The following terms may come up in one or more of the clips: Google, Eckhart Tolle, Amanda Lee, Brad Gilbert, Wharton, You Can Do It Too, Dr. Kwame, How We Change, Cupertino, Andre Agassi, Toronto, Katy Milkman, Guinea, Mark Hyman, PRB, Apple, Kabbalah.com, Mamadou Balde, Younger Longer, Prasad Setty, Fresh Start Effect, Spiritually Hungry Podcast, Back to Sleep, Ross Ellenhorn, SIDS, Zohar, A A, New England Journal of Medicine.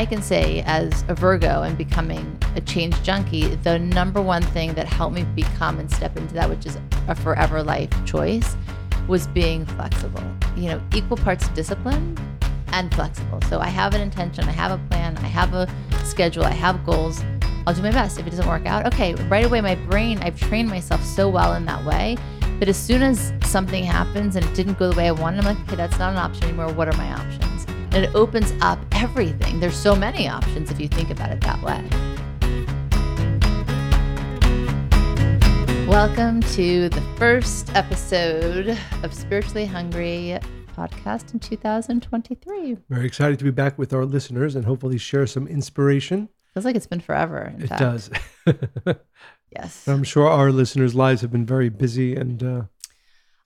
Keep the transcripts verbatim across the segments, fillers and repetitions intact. I can say as a Virgo and becoming a change junkie, the number one thing that helped me become and step into that, which is a forever life choice, was being flexible. You know, equal parts discipline and flexible. So I have an intention, I have a plan, I have a schedule, I have goals. I'll do my best. If it doesn't work out, okay, right away, my brain, I've trained myself so well in that way. But as soon as something happens and it didn't go the way I wanted, I'm like, okay, that's not an option anymore. What are my options? And it opens up everything. There's so many options if you think about it that way. Welcome to the first episode of Spiritually Hungry Podcast in two thousand twenty-three. Very excited to be back with our listeners and hopefully share some inspiration. Feels like it's been forever, in fact. It does. Yes. I'm sure our listeners' lives have been very busy and uh,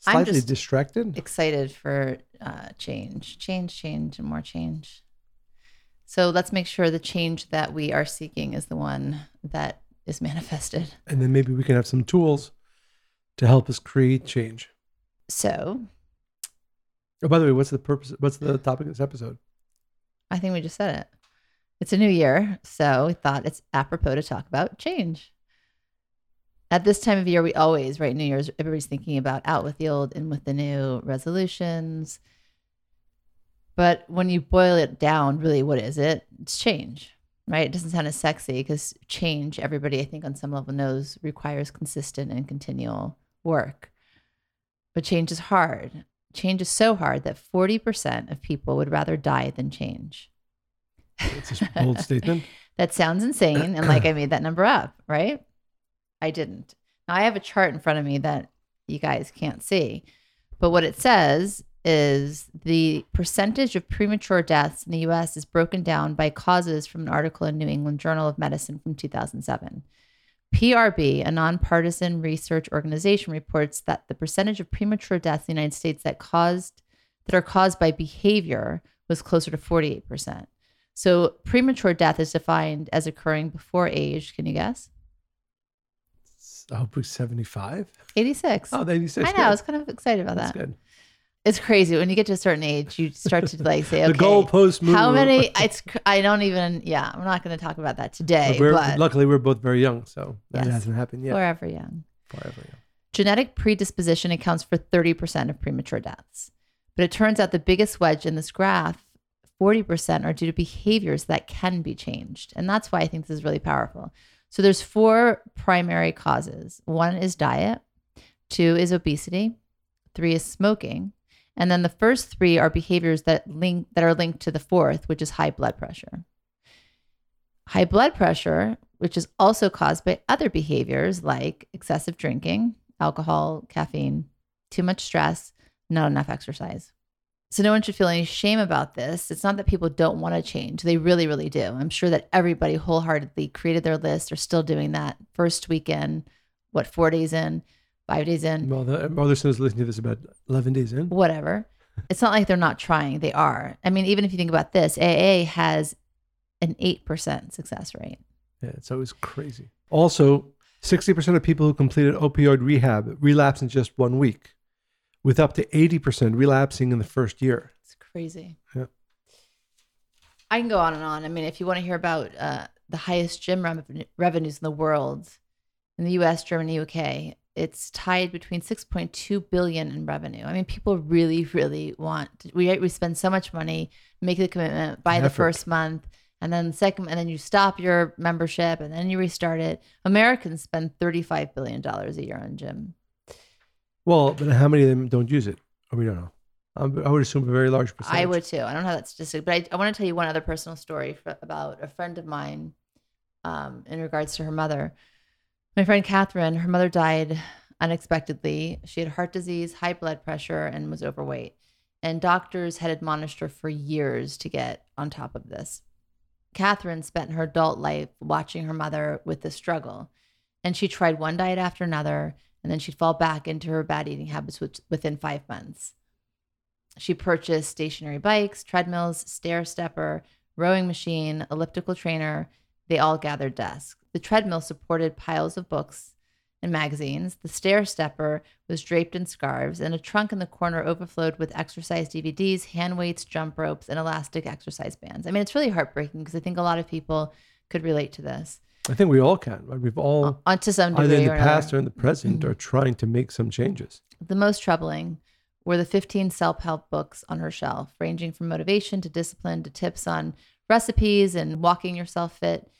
slightly distracted. Excited for uh, change, change, change, and more change. So let's make sure the change that we are seeking is the one that is manifested. And then maybe we can have some tools to help us create change. So. Oh, by the way, what's the purpose? What's the topic of this episode? I think we just said it. It's a new year, so we thought it's apropos to talk about change. At this time of year, we always, right, New Year's, everybody's thinking about out with the old, in with the new, resolutions. But when you boil it down, really, what is it? It's change, right? It doesn't sound as sexy because change, everybody, I think on some level knows, requires consistent and continual work. But change is hard. Change is so hard that forty percent of people would rather die than change. It's a bold statement. That sounds insane. And like I made that number up, right? I didn't. Now I have a chart in front of me that you guys can't see. But what it says is the percentage of premature deaths in the U S is broken down by causes from an article in New England Journal of Medicine from two thousand seven. P R B, a nonpartisan research organization, reports that the percentage of premature deaths in the United States that caused that are caused by behavior was closer to forty-eight percent. So premature death is defined as occurring before age. Can you guess? I hope it's seventy-five. eighty-six. Oh, eighty-six. I know. Good. I was kind of excited about That's that. That's good. It's crazy. When you get to a certain age, you start to like say, okay. The goalpost move. How many? It's, I don't even, yeah, I'm not going to talk about that today. But we're, but luckily, we're both very young, so that yes, hasn't happened yet. Forever young. Forever young. Genetic predisposition accounts for thirty percent of premature deaths. But it turns out the biggest wedge in this graph, forty percent, are due to behaviors that can be changed. And that's why I think this is really powerful. So there's four primary causes. One is diet, two is obesity, three is smoking, and then the first three are behaviors that link that are linked to the fourth, which is high blood pressure. High blood pressure, which is also caused by other behaviors like excessive drinking, alcohol, caffeine, too much stress, not enough exercise. So no one should feel any shame about this. It's not that people don't want to change. They really, really do. I'm sure that everybody wholeheartedly created their list. They're still doing that first weekend, what, four days in, five days in. Well, the other son's listening to this about eleven days in. Whatever. It's not like they're not trying. They are. I mean, even if you think about this, A A has an eight percent success rate. Yeah, it's always crazy. Also, sixty percent of people who completed opioid rehab relapse in just one week, with up to eighty percent relapsing in the first year. It's crazy. Yeah. I can go on and on. I mean, if you want to hear about uh, the highest gym re- revenues in the world, in the U S, Germany, U K, it's tied between six point two billion dollars in revenue. I mean, people really, really want to, we we spend so much money, make the commitment, buy the first month, and then the second, and then you stop your membership, and then you restart it. Americans spend thirty-five billion dollars a year on gym. Well, but how many of them don't use it? Or we don't know. Um, I would assume a very large percentage. I would too. I don't have that statistic, but I, I want to tell you one other personal story for, about a friend of mine um, in regards to her mother. My friend Catherine, her mother died unexpectedly. She had heart disease, high blood pressure, and was overweight. And doctors had admonished her for years to get on top of this. Catherine spent her adult life watching her mother with this struggle. And she tried one diet after another, and then she'd fall back into her bad eating habits within five months. She purchased stationary bikes, treadmills, stair stepper, rowing machine, elliptical trainer. They all gathered dust. The treadmill supported piles of books and magazines. The stair-stepper was draped in scarves, and a trunk in the corner overflowed with exercise D V Ds, hand weights, jump ropes, and elastic exercise bands. I mean, it's really heartbreaking because I think a lot of people could relate to this. I think we all can. Right? We've all, uh, to some degree, either in the or past another. or in the present, mm-hmm. are trying to make some changes. The most troubling were the fifteen self-help books on her shelf, ranging from motivation to discipline to tips on recipes and walking yourself fit.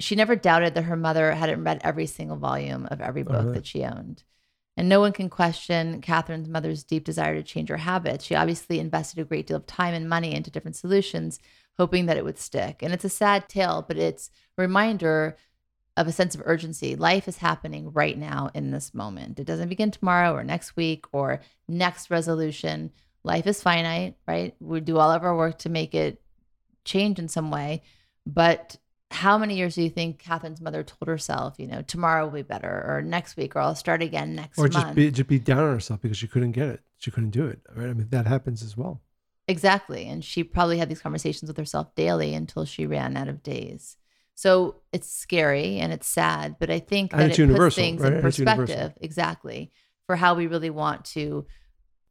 She never doubted that her mother hadn't read every single volume of every book uh-huh. that she owned. And no one can question Catherine's mother's deep desire to change her habits. She obviously invested a great deal of time and money into different solutions, hoping that it would stick. And it's a sad tale, but it's a reminder of a sense of urgency. Life is happening right now in this moment. It doesn't begin tomorrow or next week or next resolution. Life is finite, right? We do all of our work to make it change in some way, but how many years do you think Catherine's mother told herself, you know, tomorrow will be better, or next week, or I'll start again next or month? Or just be, just be down on herself because she couldn't get it. She couldn't do it, right? I mean, that happens as well. Exactly. And she probably had these conversations with herself daily until she ran out of days. So it's scary and it's sad, but I think that it puts things right? in perspective, exactly, for how we really want to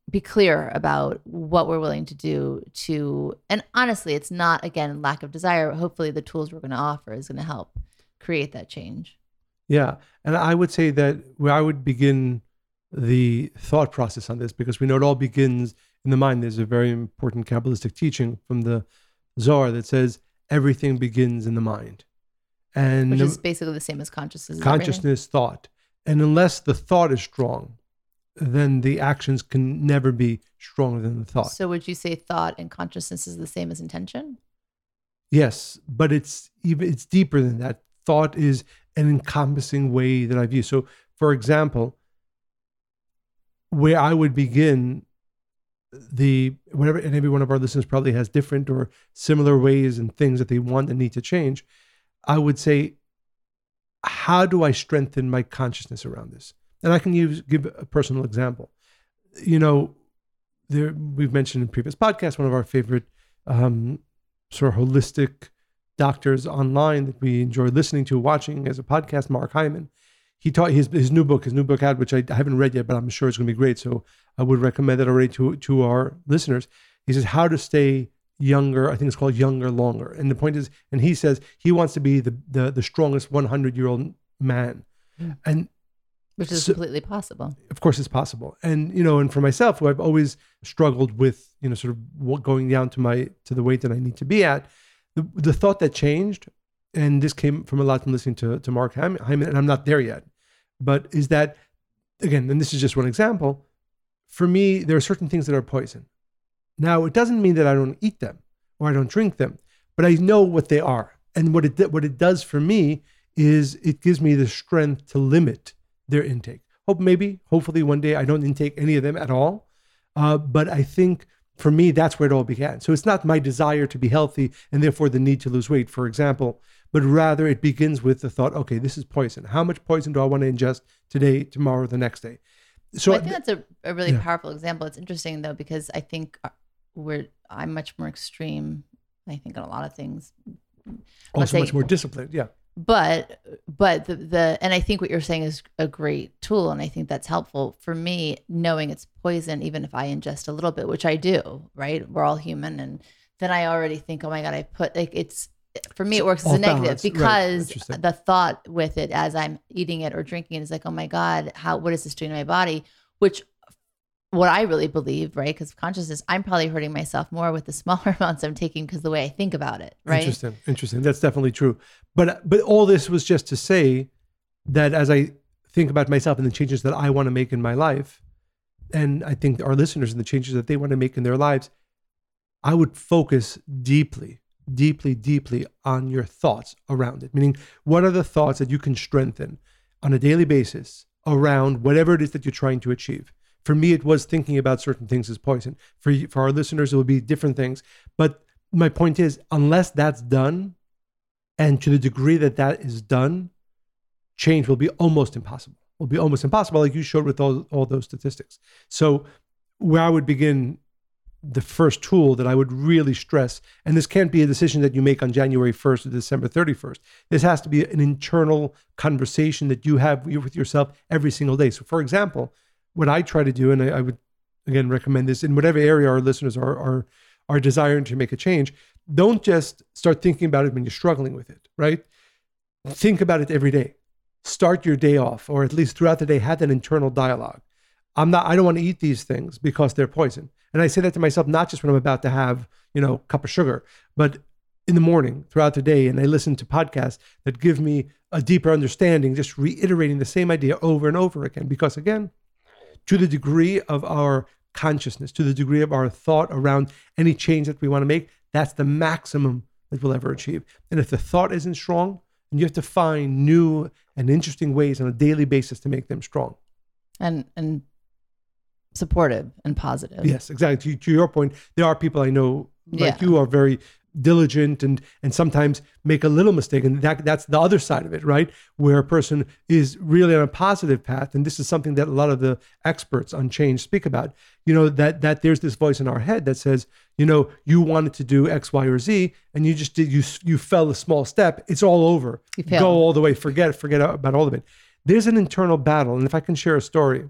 be clear about what we're willing to do to, and honestly, it's not, again, lack of desire. Hopefully the tools we're going to offer is going to help create that change. Yeah. And I would say that where I would begin the thought process on this, because we know it all begins in the mind. There's a very important Kabbalistic teaching from the Zohar that says everything begins in the mind. And which is basically the same as consciousness. Consciousness, thought. And unless the thought is strong, then the actions can never be stronger than the thought. So would you say thought and consciousness is the same as intention? Yes, but it's even it's deeper than that. Thought is an encompassing way that I view. So for example, where I would begin the, whatever, and every one of our listeners probably has different or similar ways and things that they want and need to change, I would say, how do I strengthen my consciousness around this? And I can use, give a personal example. You know, there, we've mentioned in previous podcasts, one of our favorite um, sort of holistic doctors online that we enjoy listening to, watching as a podcast, Mark Hyman. He taught his his new book, his new book out, which I, I haven't read yet, but I'm sure it's going to be great. So I would recommend that already to, to our listeners. He says, how to stay younger. I think it's called Younger Longer. And the point is, and he says he wants to be the the, the strongest hundred-year-old man. Mm. And Which is so, completely possible. Of course it's possible. And, you know, and for myself, who I've always struggled with, you know, sort of going down to my, to the weight that I need to be at, the, the thought that changed, and this came from a lot from listening to, to Mark Hyman, and I'm not there yet, but is that, again, and this is just one example, for me, there are certain things that are poison. Now, it doesn't mean that I don't eat them or I don't drink them, but I know what they are. And what it what it does for me is it gives me the strength to limit their intake. Hope maybe, hopefully one day I don't intake any of them at all. Uh, but I think for me, that's where it all began. So it's not my desire to be healthy and therefore the need to lose weight, for example, but rather it begins with the thought, okay, this is poison. How much poison do I want to ingest today, tomorrow, the next day? So well, I think that's a, a really yeah. powerful example. It's interesting though, because I think we're, I'm much more extreme. I think on a lot of things. Also say, much more disciplined. Yeah. But, but the, the, and I think what you're saying is a great tool. And I think that's helpful for me, knowing it's poison, even if I ingest a little bit, which I do, right? We're all human. And then I already think, oh my God, I put like, it's, for me, it works as a negative because the thought with it as I'm eating it or drinking it is like, oh my God, how, what is this doing to my body? Which what I really believe, right? Because of consciousness, I'm probably hurting myself more with the smaller amounts I'm taking because the way I think about it, right? Interesting, interesting. That's definitely true. But but all this was just to say that as I think about myself and the changes that I want to make in my life, and I think our listeners and the changes that they want to make in their lives, I would focus deeply, deeply, deeply on your thoughts around it. Meaning, what are the thoughts that you can strengthen on a daily basis around whatever it is that you're trying to achieve? For me, it was thinking about certain things as poison. For for our listeners, it will be different things. But my point is, unless that's done, and to the degree that that is done, change will be almost impossible. Will be almost impossible, like you showed with all, all those statistics. So where I would begin the first tool that I would really stress. And this can't be a decision that you make on January first or December thirty-first. This has to be an internal conversation that you have with yourself every single day. So for example, what I try to do, and I, I would, again, recommend this in whatever area our listeners are, are, are desiring to make a change, don't just start thinking about it when you're struggling with it, right? Think about it every day. Start your day off, or at least throughout the day, have that internal dialogue. I'm not, I don't want to eat these things because they're poison. And I say that to myself, not just when I'm about to have, you know, a cup of sugar, but in the morning, throughout the day. And I listen to podcasts that give me a deeper understanding, just reiterating the same idea over and over again. Because again, to the degree of our consciousness, to the degree of our thought around any change that we want to make, that's the maximum that we'll ever achieve. And if the thought isn't strong, and you have to find new and interesting ways on a daily basis to make them strong. And and supportive and positive. Yes, exactly. To, to your point, there are people I know like yeah. you are very diligent and and sometimes make a little mistake. And that that's the other side of it, right? Where a person is really on a positive path. And this is something that a lot of the experts on change speak about. You know, that that there's this voice in our head that says, you know, you wanted to do X, Y, or Z, and you just did, you you fell a small step. It's all over. You failed. Go all the way. Forget, forget about all of it. There's an internal battle. And if I can share a story,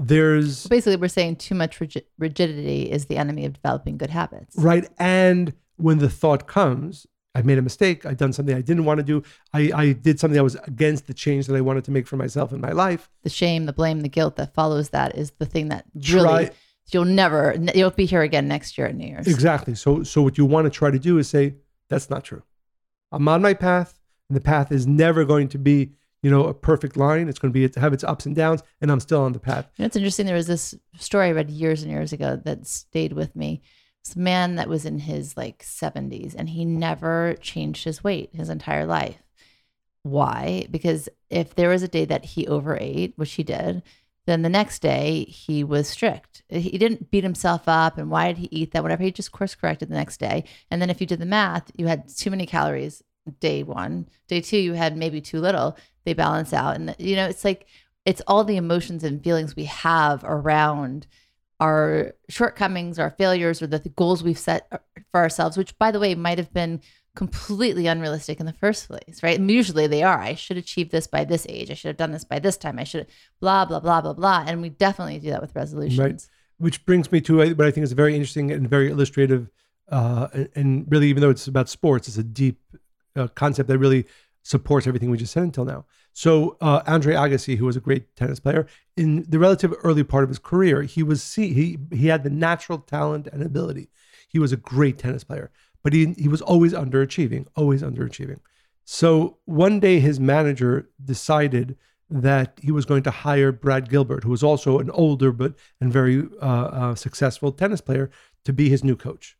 there's... Basically, we're saying too much rigid- rigidity is the enemy of developing good habits. Right. And when the thought comes, I made a mistake. I've done something I didn't want to do. I, I did something that was against the change that I wanted to make for myself in my life. The shame, the blame, the guilt that follows that is the thing that really... Try- You'll never, you'll be here again next year at New Year's. Exactly. So so what you want to try to do is say, that's not true. I'm on my path, and the path is never going to be, you know, a perfect line. It's going to be to have its ups and downs, and I'm still on the path. You know, it's interesting. There was this story I read years and years ago that stayed with me. This man that was in his like seventies, and he never changed his weight his entire life. Why? Because if there was a day that he overate, which he did, then the next day he was strict. He didn't beat himself up and why did he eat that, whatever. He just course corrected the next day. And then if you did the math, you had too many calories day one. Day two, you had maybe too little. They balance out. And you know, it's like, it's all the emotions and feelings we have around our shortcomings, our failures, or the goals we've set for ourselves, which by the way, might've been completely unrealistic in the first place, right? And usually they are. I should achieve this by this age. I should have done this by this time. I should have blah, blah, blah, blah, blah. And we definitely do that with resolutions. Right. Which brings me to what I think is a very interesting and very illustrative, uh, and really, even though it's about sports, it's a deep uh, concept that really supports everything we just said until now. So uh, Andre Agassi, who was a great tennis player, in the relative early part of his career, he was see he he had the natural talent and ability. He was a great tennis player. But he, he was always underachieving, always underachieving. So one day his manager decided that he was going to hire Brad Gilbert, who was also an older but and very uh, uh, successful tennis player, to be his new coach.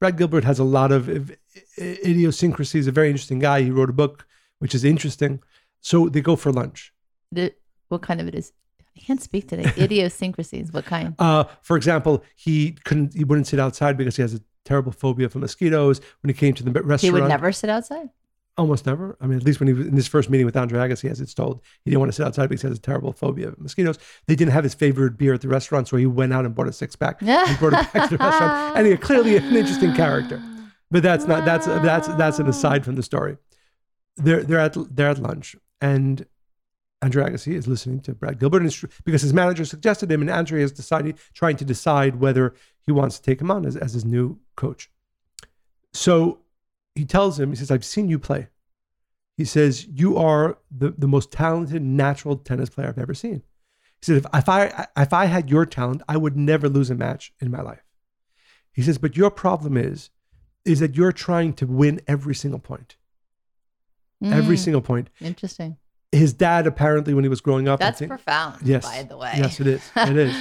Brad Gilbert has a lot of idiosyncrasies, a very interesting guy. He wrote a book, which is interesting. So they go for lunch. The, what kind of it is? I can't speak today. Idiosyncrasies, what kind? Uh, for example, he couldn't. He wouldn't sit outside because he has a terrible phobia for mosquitoes. When he came to the restaurant, he would never sit outside. Almost never. I mean, at least when he was in his first meeting with Andre Agassi, as it's told, he didn't want to sit outside because he has a terrible phobia of mosquitoes. They didn't have his favorite beer at the restaurant, so he went out and bought a six pack and brought it back to the restaurant. And he clearly an interesting character, but that's not. That's that's that's an aside from the story. They're they're at they're at lunch, and Andre Agassi is listening to Brad Gilbert, and because his manager suggested him, and Andre is deciding, trying to decide whether he wants to take him on as, as his new coach. So he tells him, he says, I've seen you play. He says, you are the, the most talented natural tennis player I've ever seen. He said, if, if I if I had your talent, I would never lose a match in my life. He says, but your problem is, is that you're trying to win every single point. Mm, every single point. Interesting. His dad, apparently, when he was growing up... That's think, profound, yes, by the way. Yes, it is. It is.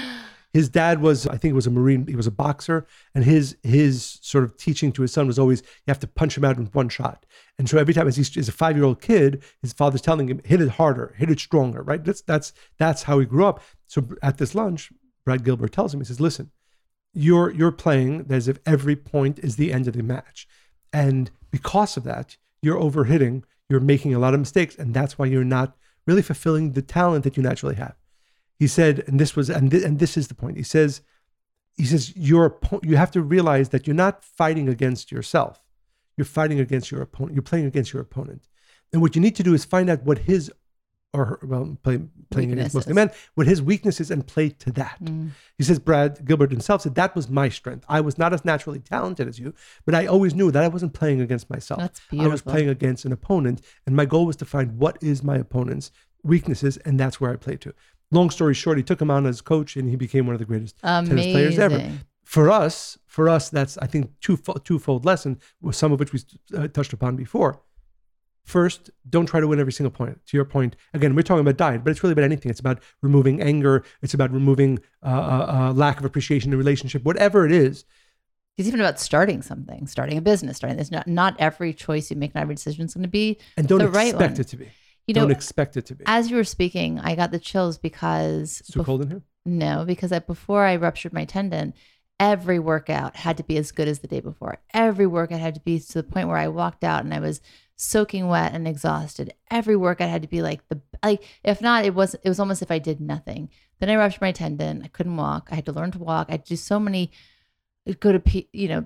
His dad was, I think, was a Marine. He was a boxer. And his his sort of teaching to his son was always, you have to punch him out in one shot. And so every time as he's, as a five-year-old kid, his father's telling him, hit it harder, hit it stronger, right? That's, that's, that's how he grew up. So at this lunch, Brad Gilbert tells him, he says, listen, you're, you're playing as if every point is the end of the match. And because of that, you're overhitting. You're making a lot of mistakes, and that's why you're not really fulfilling the talent that you naturally have. He said, and this was, and, th- and this is the point. He says, he says, you're, you have to realize that you're not fighting against yourself. You're fighting against your opponent. You're playing against your opponent. And what you need to do is find out what his or her, well, play, playing against Muslim men, what his weakness is and play to that. Mm. He says, Brad Gilbert himself said, that was my strength. I was not as naturally talented as you, but I always knew that I wasn't playing against myself. That's beautiful. I was playing against an opponent, and my goal was to find what is my opponent's weaknesses, and that's where I played to. Long story short, he took him on as coach, and he became one of the greatest Amazing. tennis players ever. For us, for us, that's, I think, two twofold lesson, some of which we uh, touched upon before. First, don't try to win every single point. To your point, again, we're talking about diet, but it's really about anything. It's about removing anger. It's about removing uh, uh, uh, lack of appreciation in a relationship, whatever it is. It's even about starting something, starting a business, starting this. Not, not every choice you make, not every decision is going to be the right one. And don't expect it to be. You don't know, expect it to be. As you were speaking, I got the chills because... It's too bef- cold in here? No, because I, before I ruptured my tendon, every workout had to be as good as the day before. Every workout had to be to the point where I walked out and I was soaking wet and exhausted. Every workout had to be like the, like if not, it was, it was almost if I did nothing. Then I ruptured my tendon. I couldn't walk. I had to learn to walk. I had to do so many, go to, P, you know,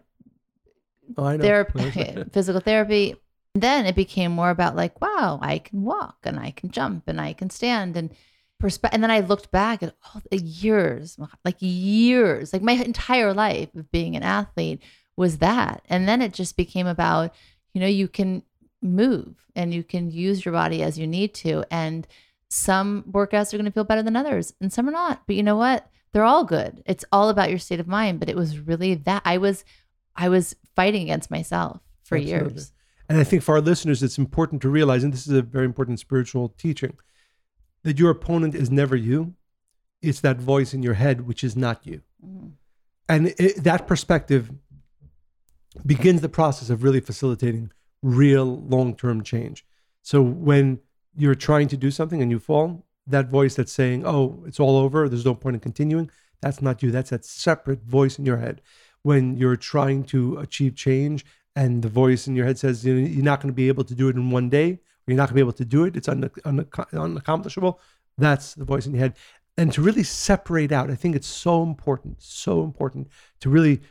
oh, I know. therapy, physical therapy. And then it became more about like, wow, I can walk and I can jump and I can stand and persp- And then I looked back at all the years, like years, like my entire life of being an athlete was that. And then it just became about, you know, you can move and you can use your body as you need to, and some workouts are going to feel better than others and some are not, but you know what, they're all good. It's all about your state of mind. But it was really that I was I was fighting against myself for Absolutely. years. And I think for our listeners, it's important to realize, and this is a very important spiritual teaching, that your opponent is never you. It's that voice in your head which is not you. Mm-hmm. And it, that perspective begins the process of really facilitating real long-term change. So when you're trying to do something and you fall, that voice that's saying, oh, it's all over, there's no point in continuing, that's not you. That's that separate voice in your head. When you're trying to achieve change and the voice in your head says, you're not going to be able to do it in one day, or you're not going to be able to do it, it's un- un- unaccomplishable, that's the voice in your head. And to really separate out, I think it's so important, so important to really,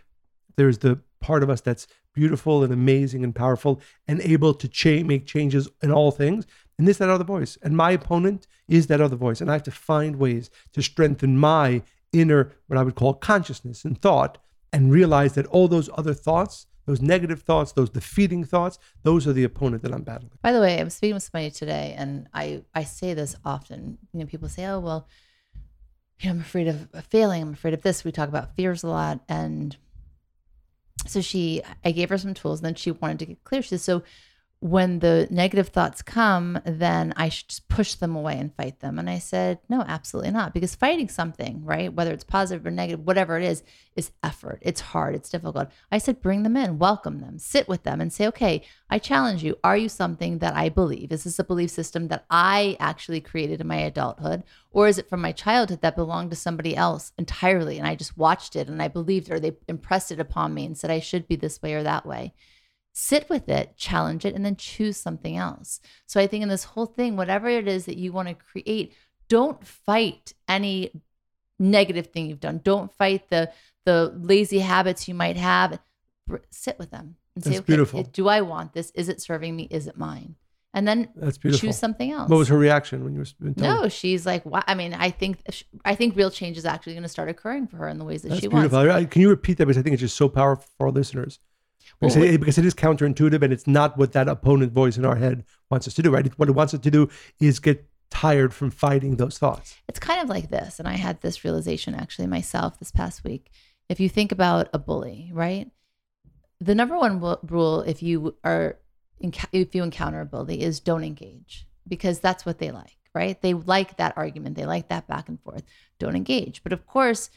there's the part of us that's beautiful and amazing and powerful and able to cha- make changes in all things. And this, that other voice. And my opponent is that other voice. And I have to find ways to strengthen my inner, what I would call consciousness and thought, and realize that all those other thoughts, those negative thoughts, those defeating thoughts, those are the opponent that I'm battling. By the way, I was speaking with somebody today, and I, I say this often. You know, people say, oh, well, you know, I'm afraid of failing. I'm afraid of this. We talk about fears a lot. And so she, I gave her some tools, and then she wanted to get clear. She said, so when the negative thoughts come, then I should just push them away and fight them. And I said, no, absolutely not. Because fighting something, right, whether it's positive or negative, whatever it is, is effort. It's hard. It's difficult. I said, bring them in, welcome them, sit with them and say, okay, I challenge you. Are you something that I believe? Is this a belief system that I actually created in my adulthood? Or is it from my childhood that belonged to somebody else entirely? And I just watched it and I believed, or they impressed it upon me and said, I should be this way or that way. Sit with it, challenge it, and then choose something else. So I think in this whole thing, whatever it is that you want to create, don't fight any negative thing you've done. Don't fight the the lazy habits you might have. Sit with them and say, that's okay, beautiful. Do I want this? Is it serving me? Is it mine? And then that's beautiful. Choose something else. What was her reaction when you were telling? No, she's like, wow. I mean, I think I think real change is actually going to start occurring for her in the ways that that's she beautiful. wants. I, can you repeat that? Because I think it's just so powerful for our listeners. Because, well, it, because it is counterintuitive, and it's not what that opponent voice in our head wants us to do, right? What it wants us to do is get tired from fighting those thoughts. It's kind of like this, and I had this realization actually myself this past week. If you think about a bully, right? The number one w- rule if you are enc- if you encounter a bully is don't engage, because that's what they like, right? They like that argument. They like that back and forth. Don't engage. But of course,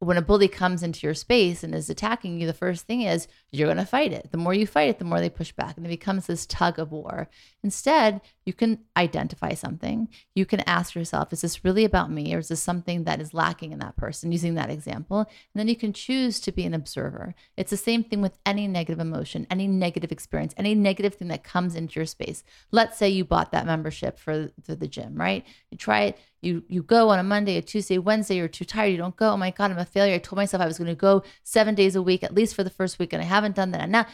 when a bully comes into your space and is attacking you, the first thing is you're going to fight it. The more you fight it, the more they push back, and it becomes this tug of war. Instead, you can identify something. You can ask yourself, is this really about me, or is this something that is lacking in that person, using that example? And then you can choose to be an observer. It's the same thing with any negative emotion, any negative experience, any negative thing that comes into your space. Let's say you bought that membership for, for the gym, right? You try it. You you go on a Monday, a Tuesday, Wednesday, you're too tired. You don't go. Oh my God, I'm a failure. I told myself I was going to go seven days a week, at least for the first week. And I haven't done that. And now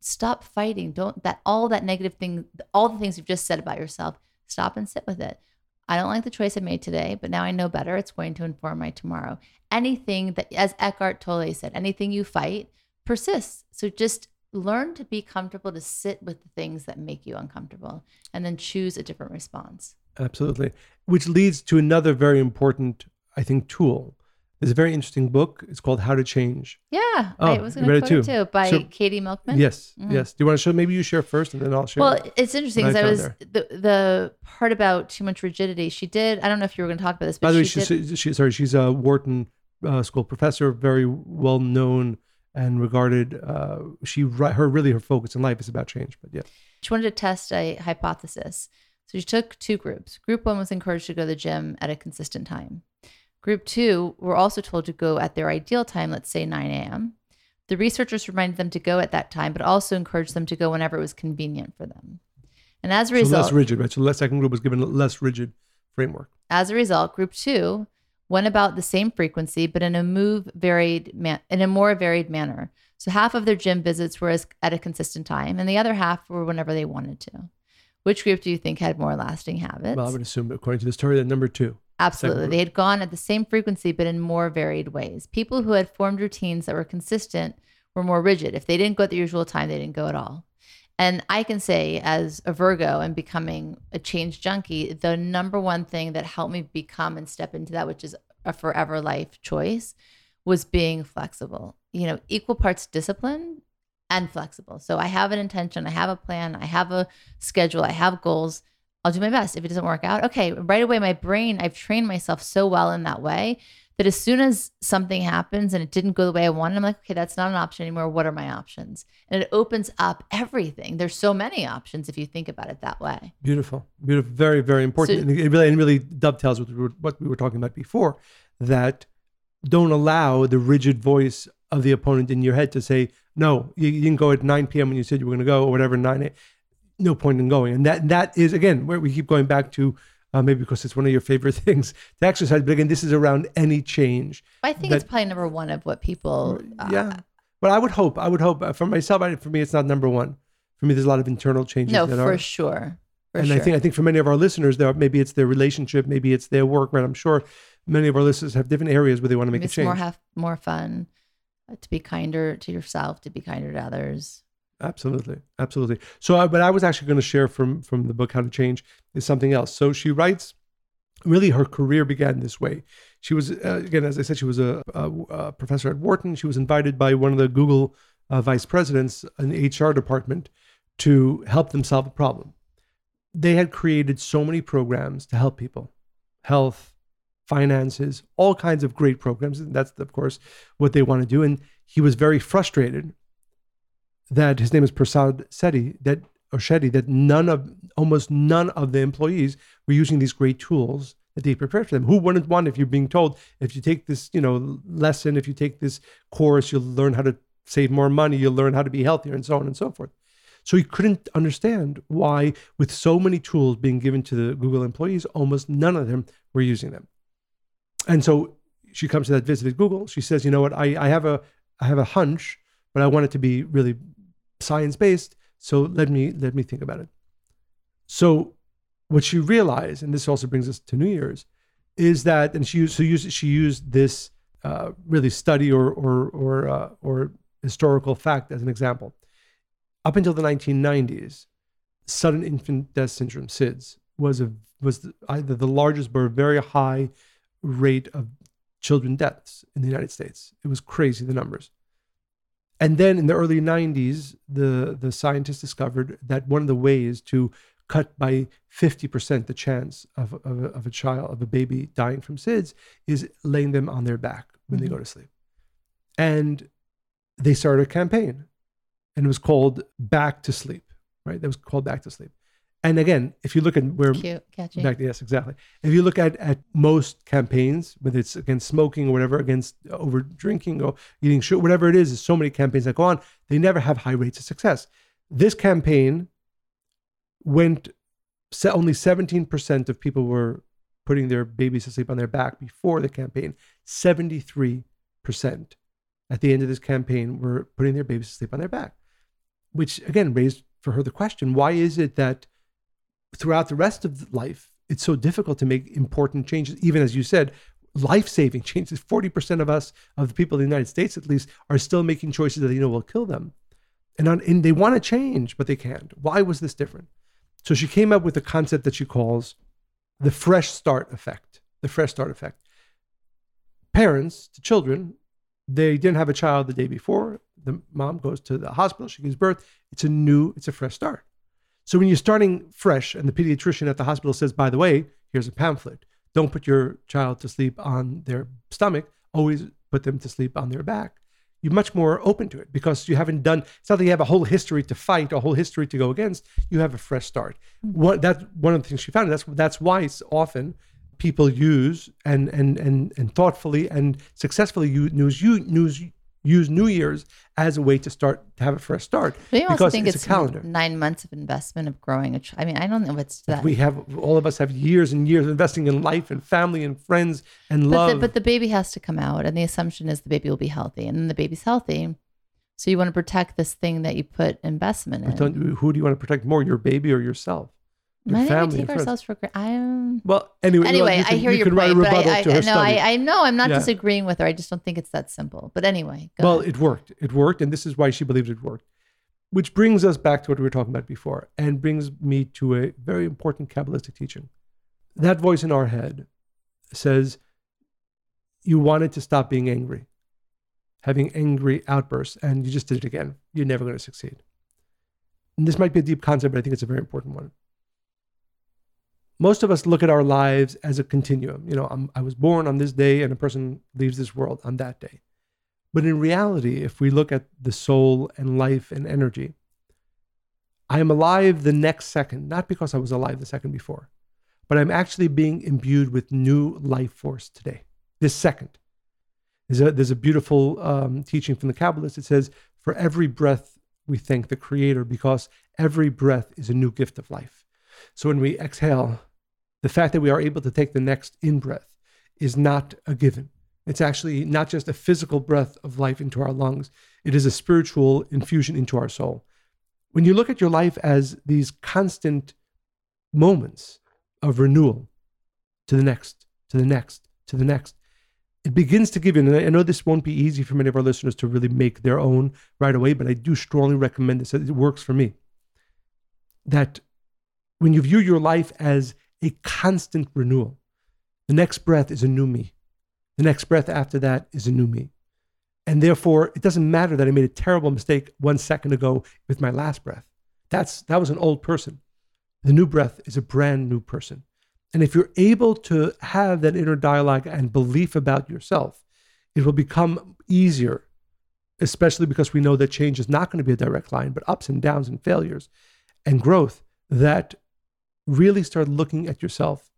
stop fighting. Don't that all that negative thing, all the things you've just said about yourself, stop and sit with it. I don't like the choice I made today, but now I know better. It's going to inform my tomorrow. Anything that, as Eckhart Tolle said, anything you fight persists. So just learn to be comfortable to sit with the things that make you uncomfortable and then choose a different response. Absolutely. Which leads to another very important, I think, tool. There's a very interesting book. It's called How to Change. Yeah. Oh, I was going to quote it too, by so, Katy Milkman. Yes. Mm-hmm. Yes. Do you want to show? Maybe you share first and then I'll share. Well, it's interesting because I, I was, the, the part about too much rigidity, she did, I don't know if you were going to talk about this, but by the way, she she's, did, she, sorry, she's a Wharton uh, school professor, very well known and regarded. Uh, she, her really, her focus in life is about change, but yeah. She wanted to test a hypothesis. So she took two groups. Group one was encouraged to go to the gym at a consistent time. Group two were also told to go at their ideal time, let's say nine a.m. The researchers reminded them to go at that time, but also encouraged them to go whenever it was convenient for them. And as a result- So less rigid, right? So the second group was given a less rigid framework. As a result, group two went about the same frequency, but in a move varied man- in a more varied manner. So half of their gym visits were as- at a consistent time, and the other half were whenever they wanted to. Which group do you think had more lasting habits? Well, I would assume, according to the story, that number two. Absolutely. They had gone at the same frequency, but in more varied ways. People who had formed routines that were consistent were more rigid. If they didn't go at the usual time, they didn't go at all. And I can say, as a Virgo and becoming a change junkie, the number one thing that helped me become and step into that, which is a forever life choice, was being flexible. You know, equal parts discipline and flexible. So I have an intention, I have a plan, I have a schedule, I have goals. I'll do my best. If it doesn't work out, okay, right away, my brain, I've trained myself so well in that way that as soon as something happens and it didn't go the way I wanted, I'm like, okay, that's not an option anymore. What are my options? And it opens up everything. There's so many options if you think about it that way. Beautiful, beautiful, very, very important. So, and it really, it really dovetails with what we were talking about before, that don't allow the rigid voice of the opponent in your head to say, no, you, you didn't go at nine p.m. when you said you were going to go, or whatever, nine a.m. No point in going. And that that is, again, where we keep going back to, uh, maybe because it's one of your favorite things to exercise, but again, this is around any change. I think that, it's probably number one of what people... Uh, yeah. But I would hope, I would hope, for myself, I, for me, it's not number one. For me, there's a lot of internal changes. No, that for are, sure. For and sure. I think I think for many of our listeners, there maybe it's their relationship, maybe it's their work, right? I'm sure many of our listeners have different areas where they want to make maybe a change. It's more, have, more fun to be kinder to yourself, to be kinder to others. Absolutely. Absolutely. So I, but I was actually going to share from, from the book, How to Change, is something else. So she writes, really her career began this way. She was, uh, again, as I said, she was a, a, a professor at Wharton. She was invited by one of the Google uh, vice presidents, an H R department, to help them solve a problem. They had created so many programs to help people, health, finances, all kinds of great programs. And that's, of course, what they want to do. And he was very frustrated that his name is Prasad Setty, that or Shetty, that none of, almost none of the employees were using these great tools that they prepared for them. Who wouldn't want, if you're being told, if you take this, you know, lesson, if you take this course, you'll learn how to save more money, you'll learn how to be healthier, and so on and so forth. So he couldn't understand why, with so many tools being given to the Google employees, almost none of them were using them. And so she comes to that visit at Google. She says, you know what, I, I have a I have a hunch, but I want it to be really science-based, so let me let me think about it. So what she realized, and this also brings us to New Year's, is that, and she used, so used she used this uh, really study or or or uh, or historical fact as an example. Up until the nineteen nineties, sudden infant death syndrome, SIDS, was a was either the largest but a very high rate of children deaths in the United States. It was crazy, the numbers. And then in the early nineties, the, the scientists discovered that one of the ways to cut by fifty percent the chance of, of, of a child, of a baby dying from SIDS, is laying them on their back when mm-hmm. they go to sleep. And they started a campaign, and it was called Back to Sleep, right? That was called Back to Sleep. And again, if you look at where... Cute, catchy. Back, yes, exactly. If you look at, at most campaigns, whether it's against smoking or whatever, against over drinking or eating sugar, whatever it is, there's so many campaigns that go on, they never have high rates of success. This campaign went, only seventeen percent of people were putting their babies to sleep on their back before the campaign. seventy-three percent at the end of this campaign were putting their babies to sleep on their back, which again raised for her the question, why is it that throughout the rest of life, it's so difficult to make important changes, even as you said, life-saving changes? forty percent of us, of the people in the United States at least, are still making choices that they know will kill them. And, on, and they want to change, but they can't. Why was this different? So she came up with a concept that she calls the Fresh Start Effect. The Fresh Start Effect. Parents to children, they didn't have a child the day before. The mom goes to the hospital, she gives birth. It's a new, it's a fresh start. So when you're starting fresh and the pediatrician at the hospital says, by the way, here's a pamphlet. Don't put your child to sleep on their stomach. Always put them to sleep on their back. You're much more open to it because you haven't done, it's not that you have a whole history to fight, a whole history to go against. You have a fresh start. One, that's one of the things she found. That's that's why it's often people use and and and and thoughtfully and successfully use, use, use New Year's as a way to start, to have a fresh start. But you also think it's, it's a calendar. Nine months of investment of growing a child. I mean, I don't know what's that. We have, all of us have years and years of investing in life and family and friends and love. But the, but the baby has to come out, and the assumption is the baby will be healthy, and then the baby's healthy. So you want to protect this thing that you put investment in. Who do you want to protect more, your baby or yourself? Your Why family, did we take ourselves for granted? I'm... Well, anyway, anyway you can, I hear you your can point, write a but I, I, to her no, study. I, I know I'm not yeah. disagreeing with her. I just don't think it's that simple. But anyway, go well, ahead. it worked. It worked, and this is why she believes it worked. Which brings us back to what we were talking about before, and brings me to a very important Kabbalistic teaching. That voice in our head says, "You wanted to stop being angry, having angry outbursts, and you just did it again. You're never going to succeed." And this might be a deep concept, but I think it's a very important one. Most of us look at our lives as a continuum. You know, I'm, I was born on this day and a person leaves this world on that day. But in reality, if we look at the soul and life and energy, I am alive the next second, not because I was alive the second before, but I'm actually being imbued with new life force today, this second. There's a, there's a beautiful um, teaching from the Kabbalists. It says, for every breath, we thank the Creator because every breath is a new gift of life. So when we exhale, the fact that we are able to take the next in-breath is not a given. It's actually not just a physical breath of life into our lungs. It is a spiritual infusion into our soul. When you look at your life as these constant moments of renewal to the next, to the next, to the next, it begins to give you, and I know this won't be easy for many of our listeners to really make their own right away, but I do strongly recommend this. It works for me. That when you view your life as a constant renewal, the next breath is a new me. The next breath after that is a new me. And therefore, it doesn't matter that I made a terrible mistake one second ago with my last breath. That's that was an old person. The new breath is a brand new person. And if you're able to have that inner dialogue and belief about yourself, it will become easier, especially because we know that change is not going to be a direct line, but ups and downs and failures and growth that really start looking at yourself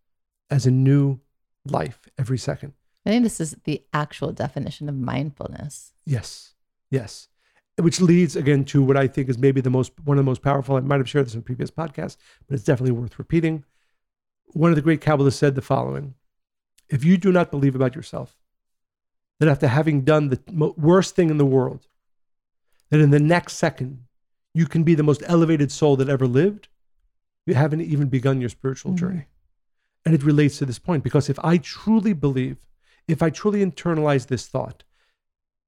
as a new life every second. I think this is the actual definition of mindfulness. Yes, yes. Which leads again to what I think is maybe the most, one of the most powerful. I might have shared this in previous podcasts, but it's definitely worth repeating. One of the great Kabbalists said the following: if you do not believe about yourself, that after having done the worst thing in the world, that in the next second, you can be the most elevated soul that ever lived, you haven't even begun your spiritual mm-hmm. journey. And it relates to this point, because if I truly believe, if I truly internalize this thought,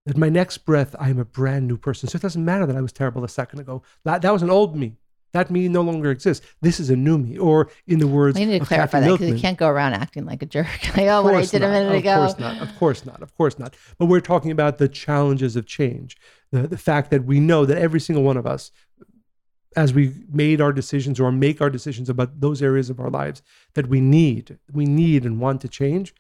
that my next breath, I am a brand new person. So it doesn't matter that I was terrible a second ago. That, that was an old me. That me no longer exists. This is a new me. Or in the words of I need to clarify that, because you can't go around acting like a jerk. Like, oh, what I did not. a minute of ago. Of course not. Of course not. Of course not. But we're talking about the challenges of change. The, the fact that we know that every single one of us, as we made our decisions or make our decisions about those areas of our lives that we need, we need and want to change.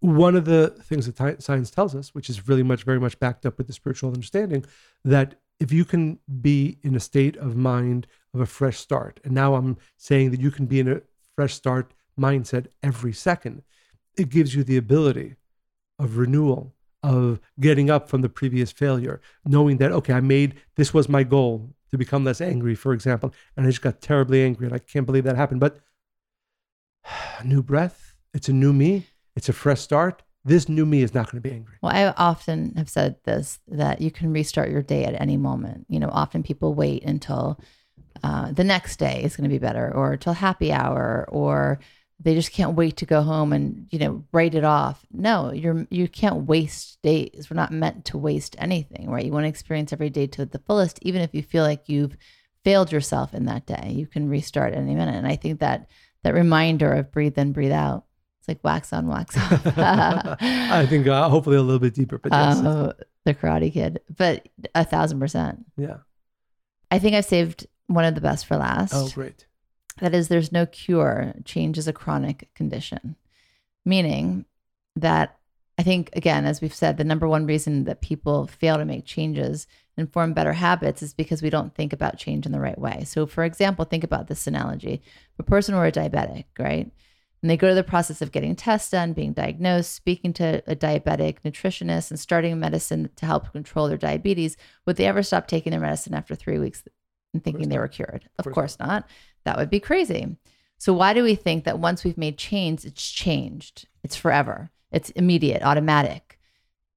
One of the things that science tells us, which is really much, very much backed up with the spiritual understanding, that if you can be in a state of mind of a fresh start, and now I'm saying that you can be in a fresh start mindset every second, it gives you the ability of renewal, of getting up from the previous failure, knowing that, okay, I made, this was my goal, to become less angry, for example, and I just got terribly angry, and I can't believe that happened, but a new breath. It's a new me. It's a fresh start. This new me is not going to be angry. Well, I often have said this, that you can restart your day at any moment. You know, often people wait until uh, the next day is going to be better, or until happy hour, or they just can't wait to go home and, you know, write it off. No, you're, you can't waste days. We're not meant to waste anything, right? You want to experience every day to the fullest, even if you feel like you've failed yourself in that day. You can restart at any minute. And I think that that reminder of breathe in, breathe out, it's like wax on, wax off. I think uh, hopefully a little bit deeper, but yes. Uh, the Karate Kid, but a thousand percent. Yeah. I think I saved one of the best for last. Oh, great. That is, there's no cure. Change is a chronic condition. Meaning that I think, again, as we've said, the number one reason that people fail to make changes and form better habits is because we don't think about change in the right way. So for example, think about this analogy. If a person were a diabetic, right? And they go to the process of getting tests done, being diagnosed, speaking to a diabetic nutritionist, and starting medicine to help control their diabetes, would they ever stop taking their medicine after three weeks and thinking they were cured? Of course not. That would be crazy. So why do we think that once we've made change, it's changed? It's forever. It's immediate, automatic.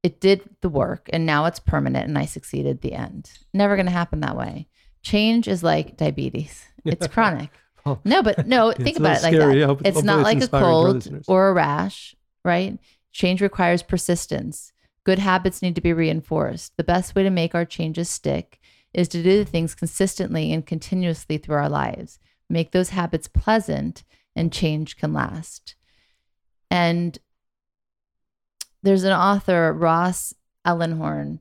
It did the work and now it's permanent and I succeeded, the end. Never going to happen that way. Change is like diabetes. It's chronic. Well, no, but no, think about it like scary. that. It's, it's not like it's a cold or a rash, right? Change requires persistence. Good habits need to be reinforced. The best way to make our changes stick is to do the things consistently and continuously through our lives. Make those habits pleasant and change can last. And there's an author, Ross Ellenhorn,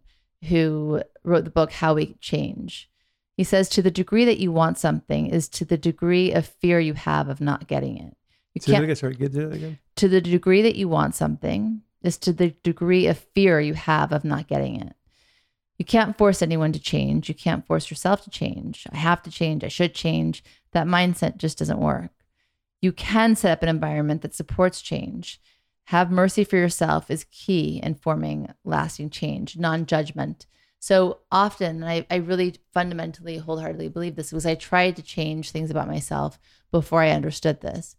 who wrote the book, How We Change. He says, to the degree that you want something is to the degree of fear you have of not getting it. You so can't, again, sorry, get it again. To the degree that you want something is to the degree of fear you have of not getting it. You can't force anyone to change. You can't force yourself to change. I have to change. I should change. That mindset just doesn't work. You can set up an environment that supports change. Have mercy for yourself is key in forming lasting change, non-judgment. So often, and I, I really fundamentally, wholeheartedly believe this, was I tried to change things about myself before I understood this.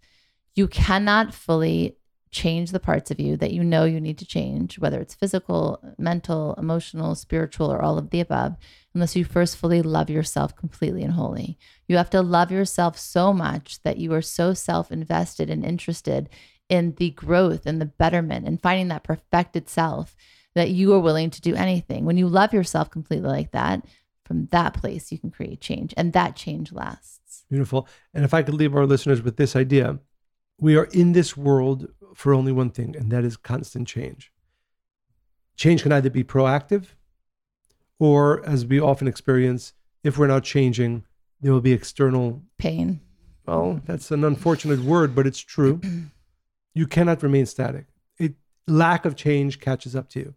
You cannot fully change the parts of you that you know you need to change, whether it's physical, mental, emotional, spiritual, or all of the above, unless you first fully love yourself completely and wholly. You have to love yourself so much that you are so self-invested and interested in the growth and the betterment and finding that perfected self that you are willing to do anything. When you love yourself completely like that, from that place, you can create change, and that change lasts. Beautiful. And if I could leave our listeners with this idea, we are in this world for only one thing, and that is constant change. Change can either be proactive, or as we often experience, if we're not changing, there will be external pain. Well, that's an unfortunate word, but it's true. You cannot remain static. It, lack of change catches up to you.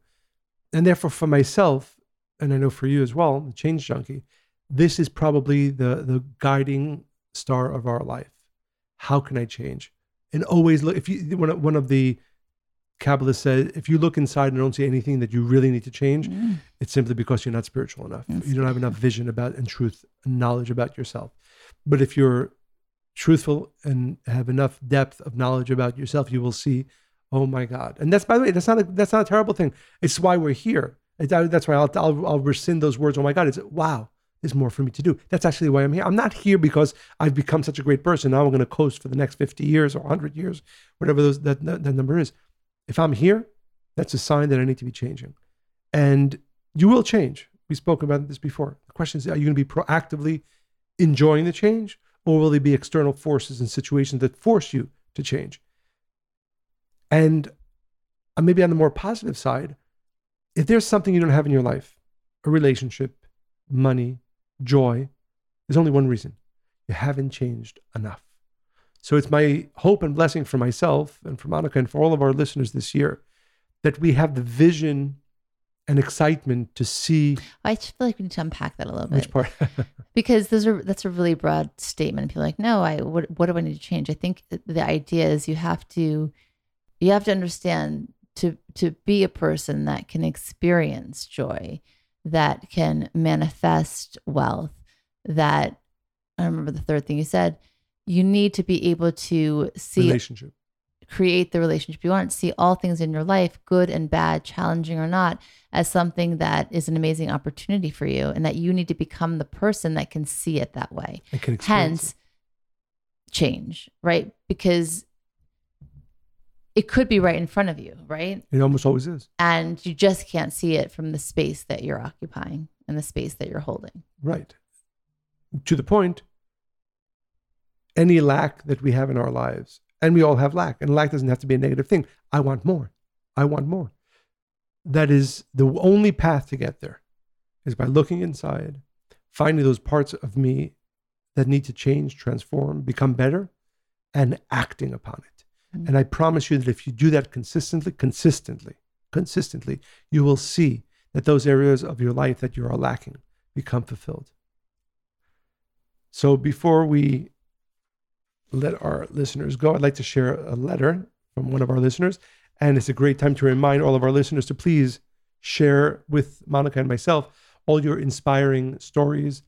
And therefore for myself, and I know for you as well, the change junkie, this is probably the, the guiding star of our life. How can I change? And always look, if you, one of, one of the Kabbalists said, if you look inside and don't see anything that you really need to change, mm. it's simply because you're not spiritual enough. That's you don't have enough vision about and truth and knowledge about yourself. But if you're truthful and have enough depth of knowledge about yourself, you will see, oh my God. And that's, by the way, that's not a, that's not a terrible thing. It's why we're here. It's, I, that's why I'll, I'll, I'll rescind those words. Oh my God. It's wow. There's more for me to do. That's actually why I'm here. I'm not here because I've become such a great person. Now I'm going to coast for the next fifty years or one hundred years, whatever those that, that, that number is. If I'm here, that's a sign that I need to be changing. And you will change. We spoke about this before. The question is, are you going to be proactively enjoying the change? Or will there be external forces and situations that force you to change? And maybe on the more positive side, if there's something you don't have in your life, a relationship, money, joy, there's only one reason. You haven't changed enough. So it's my hope and blessing for myself and for Monica and for all of our listeners this year that we have the vision and excitement to see. I feel like we need to unpack that a little bit. Which part? Because those are, that's a really broad statement. People are like, no, I, what, what do I need to change? I think the idea is you have to, you have to understand to, to be a person that can experience joy, that can manifest wealth, that, I remember the third thing you said, you need to be able to see relationship, create the relationship you want, see all things in your life, good and bad, challenging or not, as something that is an amazing opportunity for you, and that you need to become the person that can see it that way. I can experience Hence, it. change, right? Because it could be right in front of you, right? It almost always is. And you just can't see it from the space that you're occupying and the space that you're holding. Right. To the point, any lack that we have in our lives, and we all have lack, and lack doesn't have to be a negative thing. I want more. I want more. That is the only path to get there, is by looking inside, finding those parts of me that need to change, transform, become better, and acting upon it. Mm-hmm. And I promise you that if you do that consistently, consistently, consistently, you will see that those areas of your life that you are lacking become fulfilled. So before we let our listeners go, I'd like to share a letter from one of our listeners. And it's a great time to remind all of our listeners to please share with Monica and myself all your inspiring stories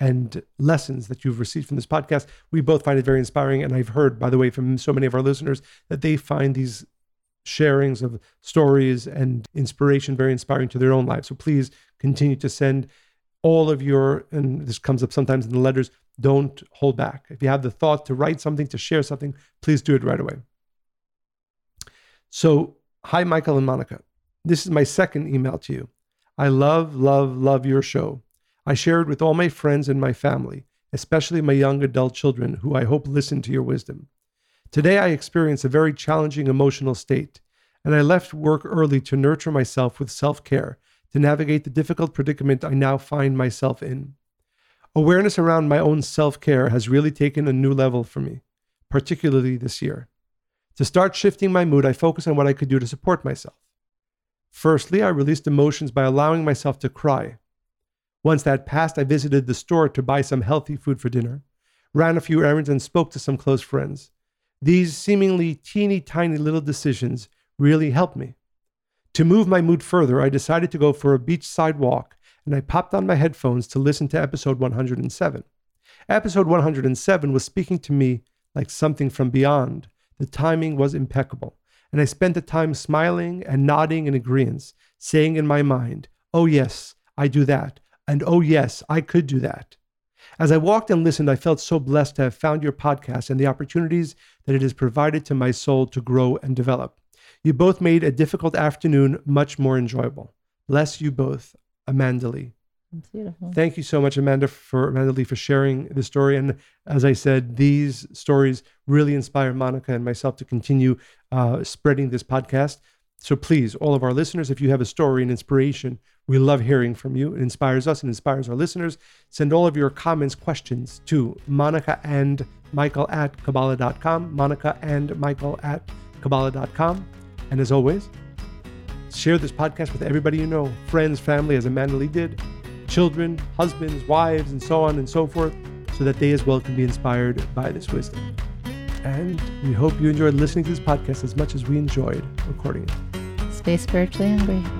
and lessons that you've received from this podcast. We both find it very inspiring. And I've heard, by the way, from so many of our listeners that they find these sharings of stories and inspiration very inspiring to their own lives. So please continue to send all of your, and this comes up sometimes in the letters, don't hold back. If you have the thought to write something, to share something, please do it right away. So, hi, Michael and Monica. This is my second email to you. I love, love, love your show. I share it with all my friends and my family, especially my young adult children, who I hope listen to your wisdom. Today, I experienced a very challenging emotional state, and I left work early to nurture myself with self-care, to navigate the difficult predicament I now find myself in. Awareness around my own self-care has really taken a new level for me, particularly this year. To start shifting my mood, I focused on what I could do to support myself. Firstly, I released emotions by allowing myself to cry. Once that passed, I visited the store to buy some healthy food for dinner, ran a few errands, and spoke to some close friends. These seemingly teeny tiny little decisions really helped me. To move my mood further, I decided to go for a beachside walk, and I popped on my headphones to listen to episode one hundred seven. Episode one hundred seven was speaking to me like something from beyond. The timing was impeccable, and I spent the time smiling and nodding in agreement, saying in my mind, oh yes, I do that, and oh yes, I could do that. As I walked and listened, I felt so blessed to have found your podcast and the opportunities that it has provided to my soul to grow and develop. You both made a difficult afternoon much more enjoyable. Bless you both, Amanda Lee. That's beautiful. Thank you so much, Amanda, for Amanda Lee, for sharing this story. And as I said, these stories really inspire Monica and myself to continue uh, spreading this podcast. So please, all of our listeners, if you have a story and inspiration, we love hearing from you. It inspires us and inspires our listeners. Send all of your comments, questions to Monica and Michael at Kabbalah dot com. Monica and Michael at Kabbalah dot com. And as always, share this podcast with everybody you know, friends, family, as Amanda Lee did, children, husbands, wives, and so on and so forth, so that they as well can be inspired by this wisdom. And we hope you enjoyed listening to this podcast as much as we enjoyed recording it. Stay spiritually hungry.